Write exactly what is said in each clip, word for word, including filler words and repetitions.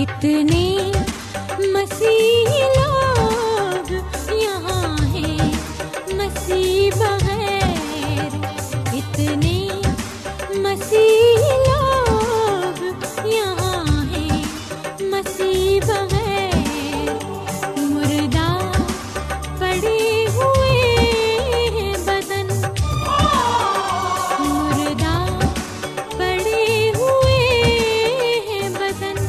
اتنی مسیح لوگ یہاں ہیں مسیح بغیر، اتنی مسیح لوگ یہاں ہیں مسیح بغیر، مردہ پڑے ہوئے ہیں بدن، مردہ پڑے ہوئے ہیں بدن،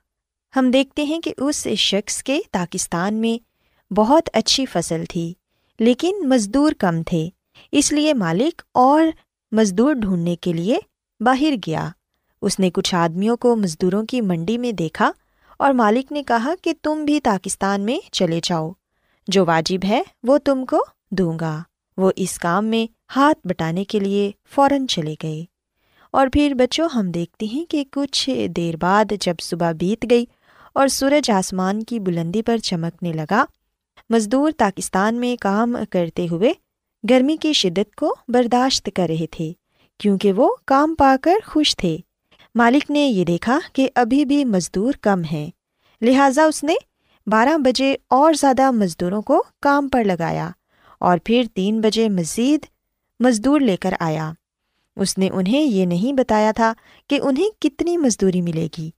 ہم دیکھتے ہیں کہ اس شخص کے پاکستان میں بہت اچھی فصل تھی، لیکن مزدور کم تھے، اس لیے مالک اور مزدور ڈھونڈنے کے لیے باہر گیا۔ اس نے کچھ آدمیوں کو مزدوروں کی منڈی میں دیکھا، اور مالک نے کہا کہ تم بھی پاکستان میں چلے جاؤ، جو واجب ہے وہ تم کو دوں گا۔ وہ اس کام میں ہاتھ بٹانے کے لیے فوراً چلے گئے۔ اور پھر بچوں، ہم دیکھتے ہیں کہ کچھ دیر بعد جب صبح بیت گئی اور سورج آسمان کی بلندی پر چمکنے لگا، مزدور پاکستان میں کام کرتے ہوئے گرمی کی شدت کو برداشت کر رہے تھے کیونکہ وہ کام پا کر خوش تھے۔ مالک نے یہ دیکھا کہ ابھی بھی مزدور کم ہیں، لہٰذا اس نے بارہ بجے اور زیادہ مزدوروں کو کام پر لگایا اور پھر تین بجے مزید مزدور لے کر آیا۔ اس نے انہیں یہ نہیں بتایا تھا کہ انہیں کتنی مزدوری ملے گی،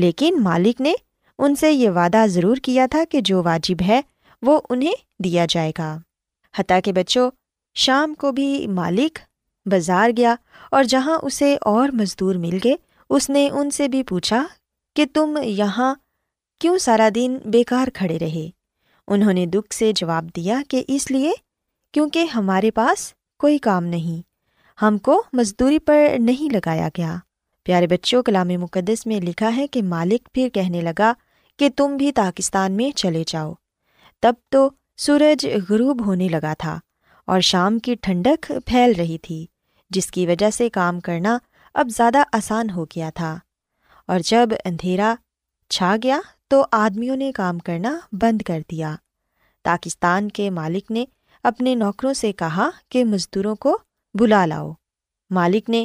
لیکن مالک نے ان سے یہ وعدہ ضرور کیا تھا کہ جو واجب ہے وہ انہیں دیا جائے گا۔ حتیٰ کہ بچوں، شام کو بھی مالک بازار گیا اور جہاں اسے اور مزدور مل گئے، اس نے ان سے بھی پوچھا کہ تم یہاں کیوں سارا دن بیکار کھڑے رہے؟ انہوں نے دکھ سے جواب دیا کہ اس لیے کیونکہ ہمارے پاس کوئی کام نہیں، ہم کو مزدوری پر نہیں لگایا گیا۔ پیارے بچوں، کلام مقدس میں لکھا ہے کہ مالک پھر کہنے لگا کہ تم بھی پاکستان میں چلے جاؤ۔ تب تو سورج غروب ہونے لگا تھا اور شام کی ٹھنڈک پھیل رہی تھی، جس کی وجہ سے کام کرنا اب زیادہ آسان ہو گیا تھا۔ اور جب اندھیرا چھا گیا تو آدمیوں نے کام کرنا بند کر دیا۔ پاکستان کے مالک نے اپنے نوکروں سے کہا کہ مزدوروں کو بلا لاؤ۔ مالک نے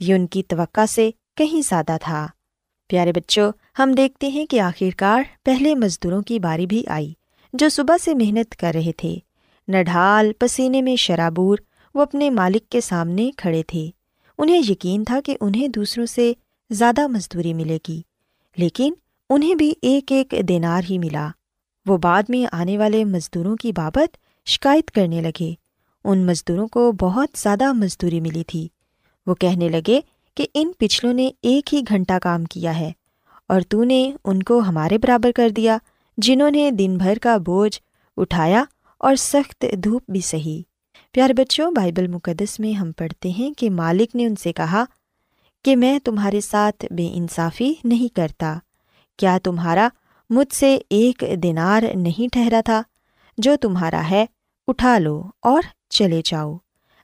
یہ ان کی توقع سے کہیں زیادہ تھا۔ پیارے بچوں، ہم دیکھتے ہیں کہ آخرکار پہلے مزدوروں کی باری بھی آئی، جو صبح سے محنت کر رہے تھے۔ نڈھال، پسینے میں شرابور وہ اپنے مالک کے سامنے کھڑے تھے۔ انہیں یقین تھا کہ انہیں دوسروں سے زیادہ مزدوری ملے گی، لیکن انہیں بھی ایک ایک دینار ہی ملا۔ وہ بعد میں آنے والے مزدوروں کی بابت شکایت کرنے لگے۔ ان مزدوروں کو بہت زیادہ مزدوری ملی تھی۔ وہ کہنے لگے کہ ان پچھلوں نے ایک ہی گھنٹہ کام کیا ہے، اور تو نے ان کو ہمارے برابر کر دیا، جنہوں نے دن بھر کا بوجھ اٹھایا اور سخت دھوپ بھی سہی۔ پیارے بچوں، بائبل مقدس میں ہم پڑھتے ہیں کہ مالک نے ان سے کہا کہ میں تمہارے ساتھ بے انصافی نہیں کرتا، کیا تمہارا مجھ سے ایک دینار نہیں ٹھہرا تھا؟ جو تمہارا ہے اٹھا لو اور چلے جاؤ۔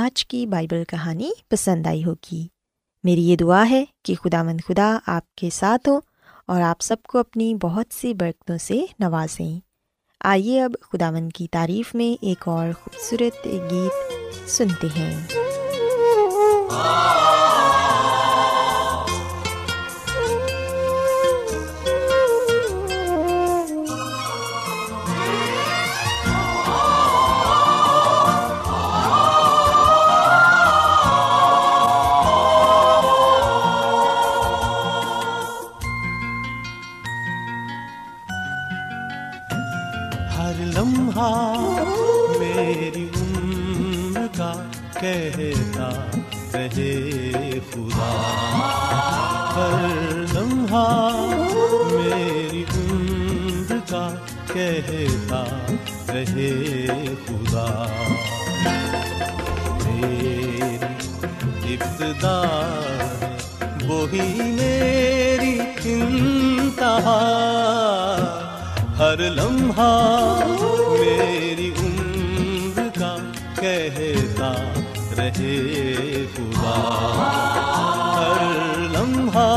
آج کی بائبل کہانی پسند آئی ہوگی۔ میری یہ دعا ہے کہ خداوند خدا آپ کے ساتھ ہو اور آپ سب کو اپنی بہت سی برکتوں سے نوازیں۔ آئیے اب خداوند کی تعریف میں ایک اور خوبصورت گیت سنتے ہیں۔ میری عمر کا کہتا رہے خدا، ہر لمحہ میری عمر کا کہتا رہے خدا، میری ابتدا وہی میری انتہا، ہر لمحہ میری عمر کا کہتا رہے اے خدا ہر لمحہ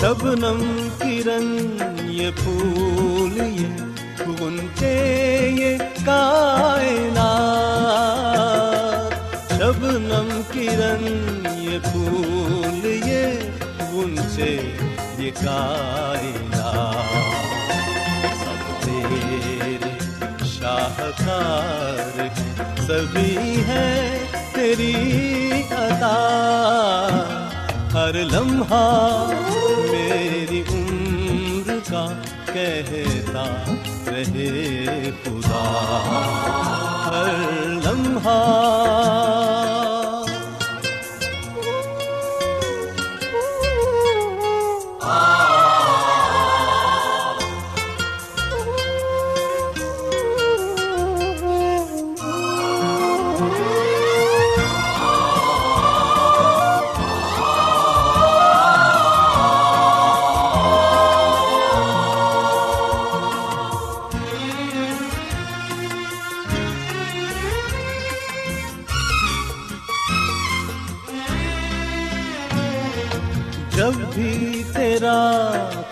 شبنم کرن یہ پھول یہ گنتے یہ کائنات، شبنم کرن یہ پھول یہ گنتے یہ کائنات، سب تیرے شاہکار سبھی ہے تیری عطا، ہر لمحہ میری عمر کا کہتا رہے خدا ہر لمحہ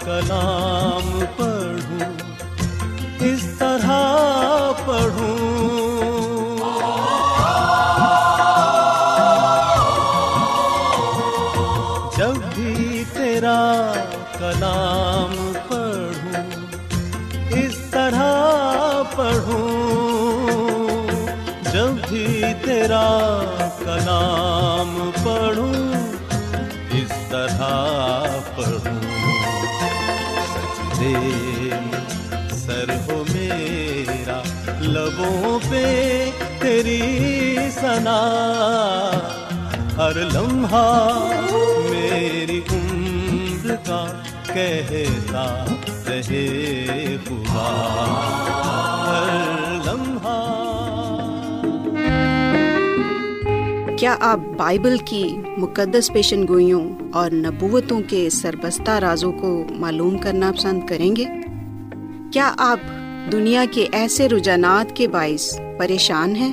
کلام پڑھوں اس طرح پڑھوں، جب بھی تیرا کلام پڑھوں اس طرح پڑھوں، جب بھی تیرا کلام پڑھوں اس طرح پڑھوں، سر ہو میرا لبوں پہ تیری ثنا، ہر لمحہ میری عمر کا کہتا رہے خدا ہر لمحہ۔ کیا آپ بائبل کی مقدس پیشن گوئیوں اور نبوتوں کے سربستہ رازوں کو معلوم کرنا پسند کریں گے؟ کیا آپ دنیا کے ایسے رجحانات کے باعث پریشان ہیں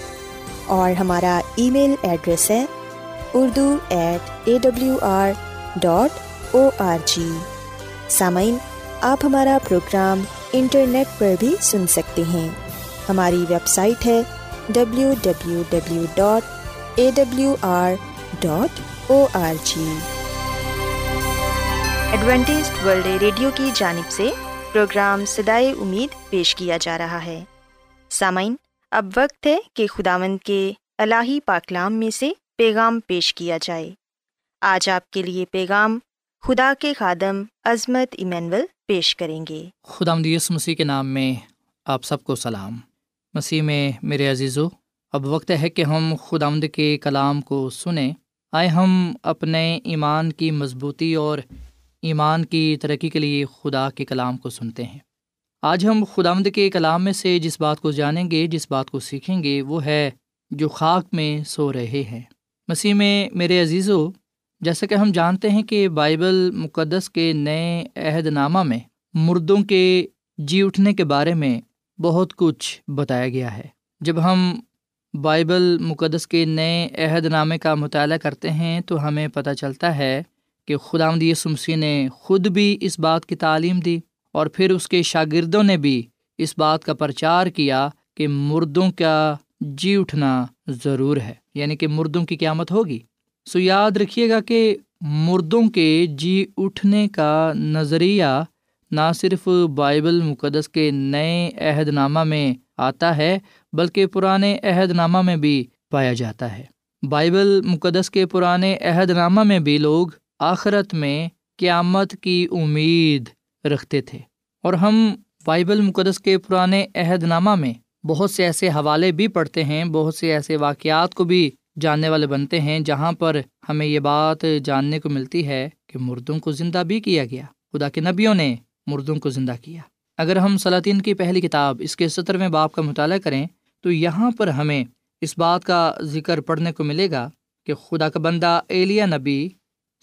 اور ہمارا ای میل ایڈریس ہے Urdu at A W R dot O R G. سامعین، آپ ہمارا پروگرام انٹرنیٹ پر بھی سن سکتے ہیں، ہماری ویب سائٹ ہے W W W dot A W R dot O R G. Adventist World Radio کی جانب سے پروگرام صدائے امید پیش کیا جا رہا ہے۔ سامعین، اب وقت ہے کہ خداوند کے الہی پاکلام میں سے پیغام پیش کیا جائے۔ آج آپ کے لیے پیغام خدا کے خادم عظمت ایمینول پیش کریں گے۔ خداوند یسوع مسیح کے نام میں آپ سب کو سلام۔ مسیح میں میرے عزیزو، اب وقت ہے کہ ہم خداوند کے کلام کو سنیں۔ آئے ہم اپنے ایمان کی مضبوطی اور ایمان کی ترقی کے لیے خدا کے کلام کو سنتے ہیں۔ آج ہم خداوند کے کلام میں سے جس بات کو جانیں گے، جس بات کو سیکھیں گے، وہ ہے جو خاک میں سو رہے ہیں۔ مسیح میں میرے عزیزو، جیسا کہ ہم جانتے ہیں کہ بائبل مقدس کے نئے عہد نامہ میں مردوں کے جی اٹھنے کے بارے میں بہت کچھ بتایا گیا ہے۔ جب ہم بائبل مقدس کے نئے عہد نامے کا مطالعہ کرتے ہیں تو ہمیں پتہ چلتا ہے کہ خداوند یسوع مسیح نے خود بھی اس بات کی تعلیم دی، اور پھر اس کے شاگردوں نے بھی اس بات کا پرچار کیا کہ مردوں کا جی اٹھنا ضرور ہے، یعنی کہ مردوں کی قیامت ہوگی۔ سو یاد رکھیے گا کہ مردوں کے جی اٹھنے کا نظریہ نہ صرف بائبل مقدس کے نئے عہد نامہ میں آتا ہے بلکہ پرانے عہد نامہ میں بھی پایا جاتا ہے۔ بائبل مقدس کے پرانے عہد نامہ میں بھی لوگ آخرت میں قیامت کی امید رکھتے تھے، اور ہم بائبل مقدس کے پرانے عہد نامہ میں بہت سے ایسے حوالے بھی پڑھتے ہیں، بہت سے ایسے واقعات کو بھی جاننے والے بنتے ہیں جہاں پر ہمیں یہ بات جاننے کو ملتی ہے کہ مردوں کو زندہ بھی کیا گیا، خدا کے نبیوں نے مردوں کو زندہ کیا۔ اگر ہم سلاطین کی پہلی کتاب اس کے سترویں باب کا مطالعہ کریں تو یہاں پر ہمیں اس بات کا ذکر پڑھنے کو ملے گا کہ خدا کا بندہ ایلیا نبی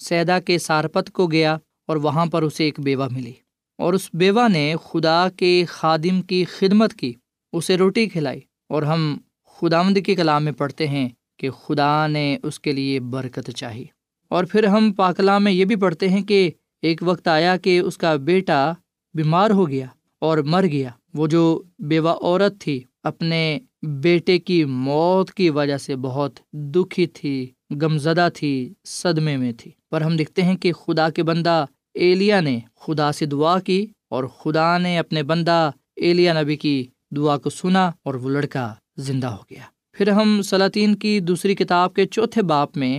سیدا کے سارپت کو گیا، اور وہاں پر اسے ایک بیوہ ملی، اور اس بیوہ نے خدا کے خادم کی خدمت کی، اسے روٹی کھلائی، اور ہم خداوند کے کلام میں پڑھتے ہیں کہ خدا نے اس کے لیے برکت چاہی۔ اور پھر ہم پاکلام میں یہ بھی پڑھتے ہیں کہ ایک وقت آیا کہ اس کا بیٹا بیمار ہو گیا اور مر گیا۔ وہ جو بیوہ عورت تھی اپنے بیٹے کی موت کی وجہ سے بہت دکھی تھی، غمزدہ تھی، صدمے میں تھی، پر ہم دیکھتے ہیں کہ خدا کے بندہ ایلیا نے خدا سے دعا کی، اور خدا نے اپنے بندہ ایلیا نبی کی دعا کو سنا اور وہ لڑکا زندہ ہو گیا۔ پھر ہم سلاطین کی دوسری کتاب کے چوتھے باب میں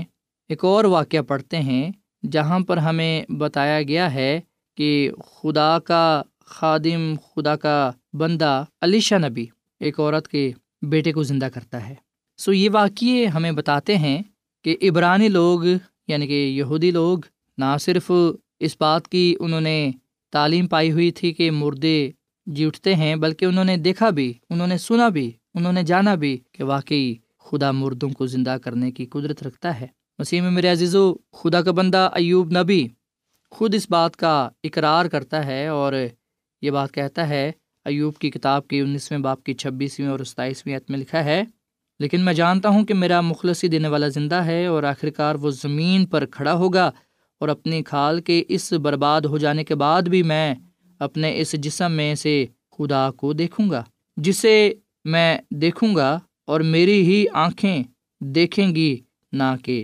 ایک اور واقعہ پڑھتے ہیں جہاں پر ہمیں بتایا گیا ہے کہ خدا کا خادم، خدا کا بندہ الیشا نبی ایک عورت کے بیٹے کو زندہ کرتا ہے۔ سو یہ واقعے ہمیں بتاتے ہیں کہ عبرانی لوگ یعنی کہ یہودی لوگ نہ صرف اس بات کی انہوں نے تعلیم پائی ہوئی تھی کہ مردے جی اٹھتے ہیں، بلکہ انہوں نے دیکھا بھی، انہوں نے سنا بھی، انہوں نے جانا بھی کہ واقعی خدا مردوں کو زندہ کرنے کی قدرت رکھتا ہے۔ مسیح میں میرے عزیزو، خدا کا بندہ ایوب نبی خود اس بات کا اقرار کرتا ہے اور یہ بات کہتا ہے، ایوب کی کتاب کی انیسویں باب کی چھبیسویں اور ستائیسویں آیت میں لکھا ہے، لیکن میں جانتا ہوں کہ میرا مخلصی دینے والا زندہ ہے، اور آخرکار وہ زمین پر کھڑا ہوگا، اور اپنی کھال کے اس برباد ہو جانے کے بعد بھی میں اپنے اس جسم میں سے خدا کو دیکھوں گا، جسے میں دیکھوں گا، اور میری ہی آنکھیں دیکھیں گی نہ کہ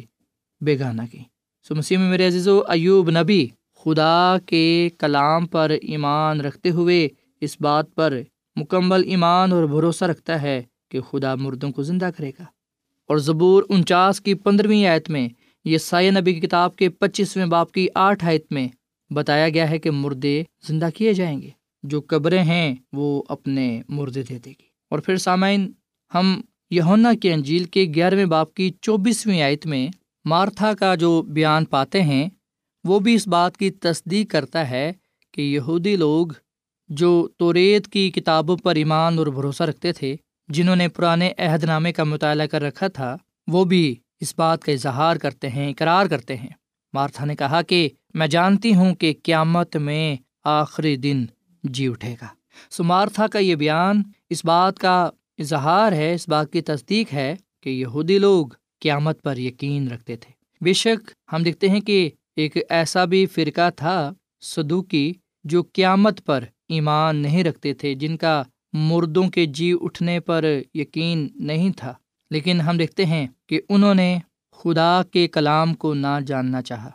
بیگانہ کی۔ سو مسیح میں میرے عزیزو، ایوب نبی خدا کے کلام پر ایمان رکھتے ہوئے اس بات پر مکمل ایمان اور بھروسہ رکھتا ہے کہ خدا مردوں کو زندہ کرے گا۔ اور زبور انچاس کی پندرہویں آیت میں، یسعیاہ نبی کی کتاب کے پچیسویں باب کی آٹھ آیت میں بتایا گیا ہے کہ مردے زندہ کیے جائیں گے، جو قبریں ہیں وہ اپنے مردے دے دے گی۔ اور پھر سامعین، ہم یوحنا کی انجیل کے گیارہویں باب کی چوبیسویں آیت میں مارتھا کا جو بیان پاتے ہیں وہ بھی اس بات کی تصدیق کرتا ہے کہ یہودی لوگ جو توریت کی کتابوں پر ایمان اور بھروسہ رکھتے تھے، جنہوں نے پرانے عہد نامے کا مطالعہ کر رکھا تھا، وہ بھی اس بات کا اظہار کرتے ہیں، اقرار کرتے ہیں۔ مارتھا نے کہا کہ میں جانتی ہوں کہ قیامت میں آخری دن جی اٹھے گا۔ سو مارتھا کا یہ بیان اس بات کا اظہار ہے، اس بات کی تصدیق ہے کہ یہودی لوگ قیامت پر یقین رکھتے تھے۔ بے شک ہم دیکھتے ہیں کہ ایک ایسا بھی فرقہ تھا صدوقی جو قیامت پر ایمان نہیں رکھتے تھے، جن کا مردوں کے جی اٹھنے پر یقین نہیں تھا، لیکن ہم دیکھتے ہیں کہ انہوں نے خدا کے کلام کو نہ جاننا چاہا،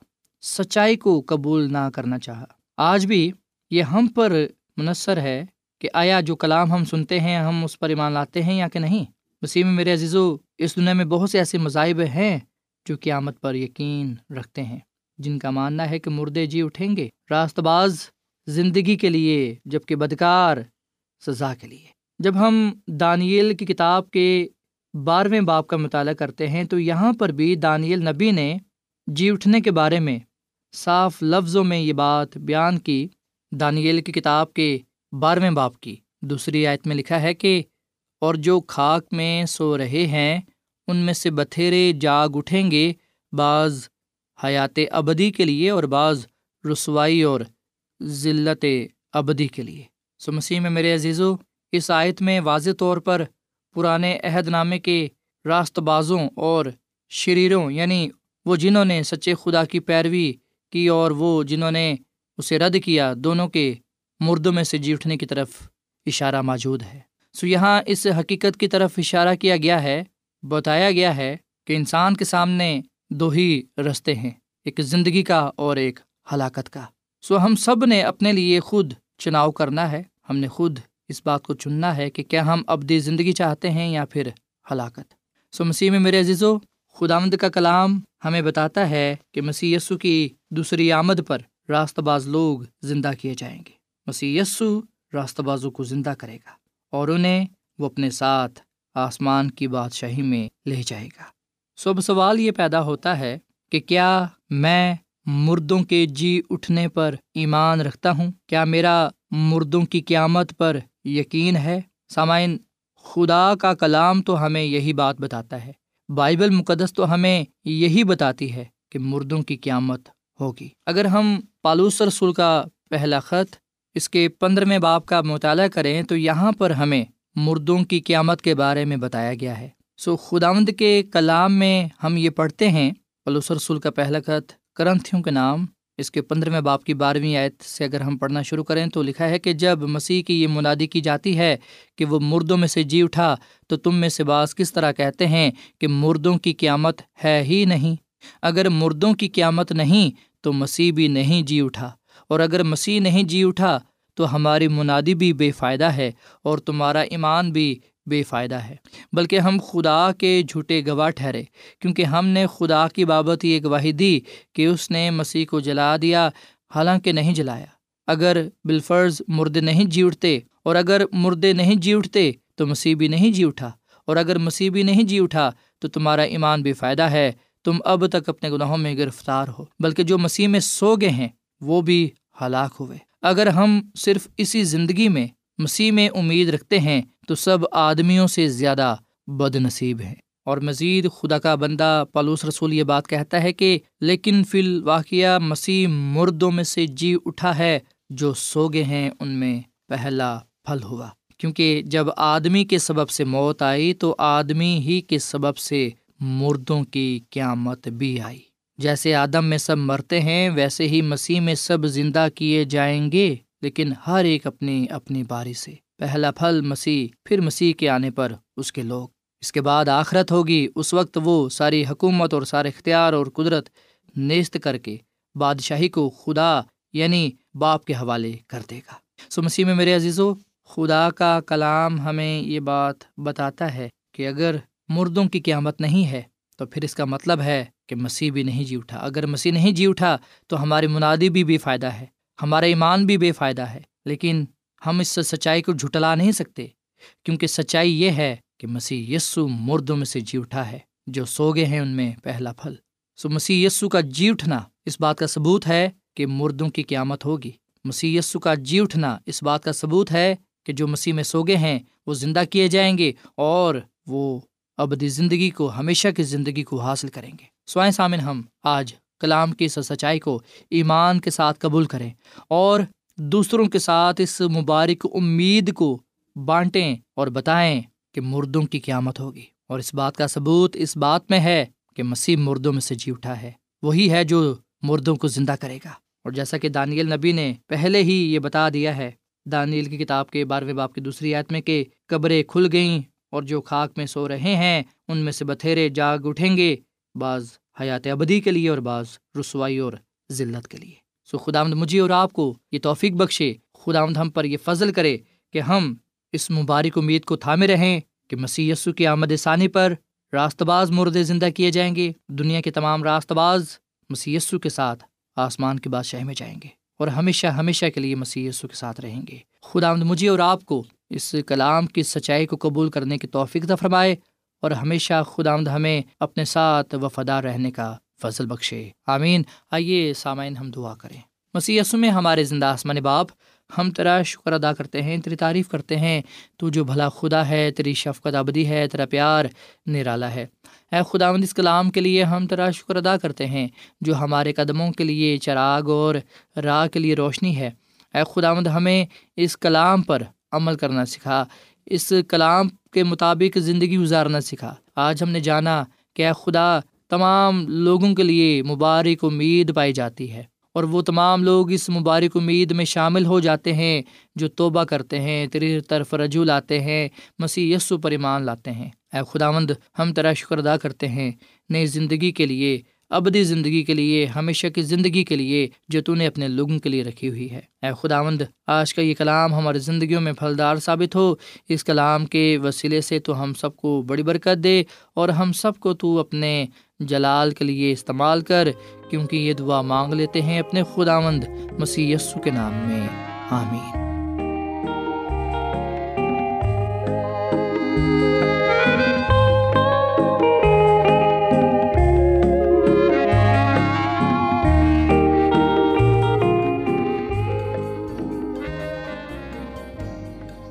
سچائی کو قبول نہ کرنا چاہا۔ آج بھی یہ ہم پر منحصر ہے کہ آیا جو کلام ہم سنتے ہیں ہم اس پر ایمان لاتے ہیں یا کہ نہیں۔ مسیح میں میرے عزیزو، اس دنیا میں بہت سے ایسے مذاہب ہیں جو قیامت پر یقین رکھتے ہیں، جن کا ماننا ہے کہ مردے جی اٹھیں گے، راست باز زندگی کے لیے جبکہ بدکار سزا کے لیے۔ جب ہم دانیل کی کتاب کے بارہویں باب کا مطالعہ کرتے ہیں تو یہاں پر بھی دانیل نبی نے جی اٹھنے کے بارے میں صاف لفظوں میں یہ بات بیان کی۔ دانیل کی کتاب کے بارہویں باب کی دوسری آیت میں لکھا ہے کہ اور جو خاک میں سو رہے ہیں ان میں سے بتھیرے جاگ اٹھیں گے، بعض حیات ابدی کے لیے اور بعض رسوائی اور ذلت ابدی کے لیے۔ سو مسیح میں میرے عزیزو، اس آیت میں واضح طور پر پرانے عہد نامے کے راست بازوں اور شریروں، یعنی وہ جنہوں نے سچے خدا کی پیروی کی اور وہ جنہوں نے اسے رد کیا، دونوں کے مردوں میں سے جی اٹھنے کی طرف اشارہ موجود ہے۔ سو یہاں اس حقیقت کی طرف اشارہ کیا گیا ہے، بتایا گیا ہے کہ انسان کے سامنے دو ہی رستے ہیں، ایک زندگی کا اور ایک ہلاکت کا۔ سو ہم سب نے اپنے لیے خود چناؤ کرنا ہے، ہم نے خود اس بات کو چننا ہے کہ کیا ہم ابدی زندگی چاہتے ہیں یا پھر ہلاکت۔ سو مسیح میں میرے عزیزو، خداوند کا کلام ہمیں بتاتا ہے کہ مسیح یسو کی دوسری آمد پر راست باز لوگ زندہ کیے جائیں گے۔ مسیح یسو راست بازوں کو زندہ کرے گا اور انہیں وہ اپنے ساتھ آسمان کی بادشاہی میں لے جائے گا۔ سو اب سوال یہ پیدا ہوتا ہے کہ کیا میں مردوں کے جی اٹھنے پر ایمان رکھتا ہوں؟ کیا میرا مردوں کی قیامت پر یقین ہے؟ سامعین، خدا کا کلام تو ہمیں یہی بات بتاتا ہے، بائبل مقدس تو ہمیں یہی بتاتی ہے کہ مردوں کی قیامت ہوگی۔ اگر ہم پالوس رسول کا پہلا خط اس کے پندرہویں باب کا مطالعہ کریں تو یہاں پر ہمیں مردوں کی قیامت کے بارے میں بتایا گیا ہے۔ سو خداوند کے کلام میں ہم یہ پڑھتے ہیں، پالوس رسول کا پہلا خط کرنتھیوں کے نام اس کے پندرہویں باب کی بارہویں آیت سے اگر ہم پڑھنا شروع کریں تو لکھا ہے کہ جب مسیح کی یہ منادی کی جاتی ہے کہ وہ مردوں میں سے جی اٹھا تو تم میں سے بعض کس طرح کہتے ہیں کہ مردوں کی قیامت ہے ہی نہیں؟ اگر مردوں کی قیامت نہیں تو مسیح بھی نہیں جی اٹھا، اور اگر مسیح نہیں جی اٹھا تو ہماری منادی بھی بے فائدہ ہے اور تمہارا ایمان بھی بے فائدہ ہے، بلکہ ہم خدا کے جھوٹے گواہ ٹھہرے، کیونکہ ہم نے خدا کی بابت یہ گواہی دی کہ اس نے مسیح کو جلا دیا، حالانکہ نہیں جلایا۔ اگر بالفرض مردے نہیں جی اٹھتے، اور اگر مردے نہیں جی اٹھتے تو مسیح بھی نہیں جی اٹھا، اور اگر مسیح بھی نہیں جی اٹھا تو تمہارا ایمان بے فائدہ ہے، تم اب تک اپنے گناہوں میں گرفتار ہو، بلکہ جو مسیح میں سو گئے ہیں وہ بھی ہلاک ہوئے۔ اگر ہم صرف اسی زندگی میں مسیح میں امید رکھتے ہیں تو سب آدمیوں سے زیادہ بد نصیب ہیں۔ اور مزید خدا کا بندہ پالوس رسول یہ بات کہتا ہے کہ لیکن فی الواقعہ مسیح مردوں میں سے جی اٹھا ہے، جو سو گئے ہیں ان میں پہلا پھل ہوا، کیونکہ جب آدمی کے سبب سے موت آئی تو آدمی ہی کے سبب سے مردوں کی قیامت بھی آئی۔ جیسے آدم میں سب مرتے ہیں ویسے ہی مسیح میں سب زندہ کیے جائیں گے، لیکن ہر ایک اپنی اپنی باری سے۔ پہلا پھل مسیح، پھر مسیح کے آنے پر اس کے لوگ، اس کے بعد آخرت ہوگی۔ اس وقت وہ ساری حکومت اور سارے اختیار اور قدرت نیست کر کے بادشاہی کو خدا یعنی باپ کے حوالے کر دے گا۔ سو مسیح میں میرے عزیزو، خدا کا کلام ہمیں یہ بات بتاتا ہے کہ اگر مردوں کی قیامت نہیں ہے تو پھر اس کا مطلب ہے کہ مسیح بھی نہیں جی اٹھا۔ اگر مسیح نہیں جی اٹھا تو ہماری منادی بھی بے فائدہ ہے، ہمارا ایمان بھی بے فائدہ ہے، لیکن ہم اس سچائی کو جھٹلا نہیں سکتے، کیونکہ سچائی یہ ہے کہ مسیح یسو مردوں میں سے جی اٹھا ہے، جو سو گئے ہیں ان میں پہلا پھل۔ سو مسیح یسو کا جی اٹھنا اس بات کا ثبوت ہے کہ مردوں کی قیامت ہوگی۔ مسیح یسو کا جی اٹھنا اس بات کا ثبوت ہے کہ جو مسیح میں سو گئے ہیں وہ زندہ کیے جائیں گے اور وہ ابدی زندگی کو، ہمیشہ کی زندگی کو حاصل کریں گے۔ سوائے سامن، ہم آج کلام کی سچائی کو ایمان کے ساتھ قبول کریں اور دوسروں کے ساتھ اس مبارک امید کو بانٹیں اور بتائیں کہ مردوں کی قیامت ہوگی، اور اس بات کا ثبوت اس بات میں ہے کہ مسیح مردوں میں سے جی اٹھا ہے، وہی ہے جو مردوں کو زندہ کرے گا۔ اور جیسا کہ دانیل نبی نے پہلے ہی یہ بتا دیا ہے، دانیل کی کتاب کے بارہویں باب کی دوسری آیت میں، کہ قبریں کھل گئیں اور جو خاک میں سو رہے ہیں ان میں سے بتھیرے جاگ اٹھیں گے، بعض حیات ابدی کے لیے اور بعض رسوائی اور ذلت کے لیے۔ سو خداوند مجھے اور آپ کو یہ توفیق بخشے، خداوند ہم پر یہ فضل کرے کہ ہم اس مبارک امید کو تھامے رہیں کہ مسیح یسو کی آمد ثانی پر راست باز مردے زندہ کیے جائیں گے، دنیا کے تمام راست باز مسیح یسو کے ساتھ آسمان کی بادشاہی میں جائیں گے اور ہمیشہ ہمیشہ کے لیے مسیح یسو کے ساتھ رہیں گے۔ خداوند مجھے اور آپ کو اس کلام کی سچائی کو قبول کرنے کی توفیق عطا فرمائے، اور ہمیشہ خداوند ہمیں اپنے ساتھ وفادار رہنے کا فضل بخشے، آمین۔ آئیے سامعین ہم دعا کریں۔ مسیح یسوع میں ہمارے زندہ آسمانی باپ، ہم تیرا شکر ادا کرتے ہیں، تیری تعریف کرتے ہیں، تو جو بھلا خدا ہے، تیری شفقت ابدی ہے، تیرا پیار نرالا ہے۔ اے خداوند، اس کلام کے لیے ہم تیرا شکر ادا کرتے ہیں جو ہمارے قدموں کے لیے چراغ اور راہ کے لیے روشنی ہے۔ اے خداوند، ہمیں اس کلام پر عمل کرنا سکھا، اس کلام کے مطابق زندگی گزارنا سکھا۔ آج ہم نے جانا کہ اے خدا، تمام لوگوں کے لیے مبارک امید پائی جاتی ہے، اور وہ تمام لوگ اس مبارک امید میں شامل ہو جاتے ہیں جو توبہ کرتے ہیں، تیری طرف رجوع لاتے ہیں، مسیح یسوع پر ایمان لاتے ہیں۔ اے خداوند، ہم تیرا شکر ادا کرتے ہیں نئی زندگی کے لیے، ابدی زندگی کے لیے، ہمیشہ کی زندگی کے لیے جو تو نے اپنے لوگوں کے لیے رکھی ہوئی ہے۔ اے خداوند، آج کا یہ کلام ہماری زندگیوں میں پھلدار ثابت ہو۔ اس کلام کے وسیلے سے تو ہم سب کو بڑی برکت دے، اور ہم سب کو تو اپنے جلال کے لیے استعمال کر، کیونکہ یہ دعا مانگ لیتے ہیں اپنے خداوند مسیح یسوع کے نام میں، آمین۔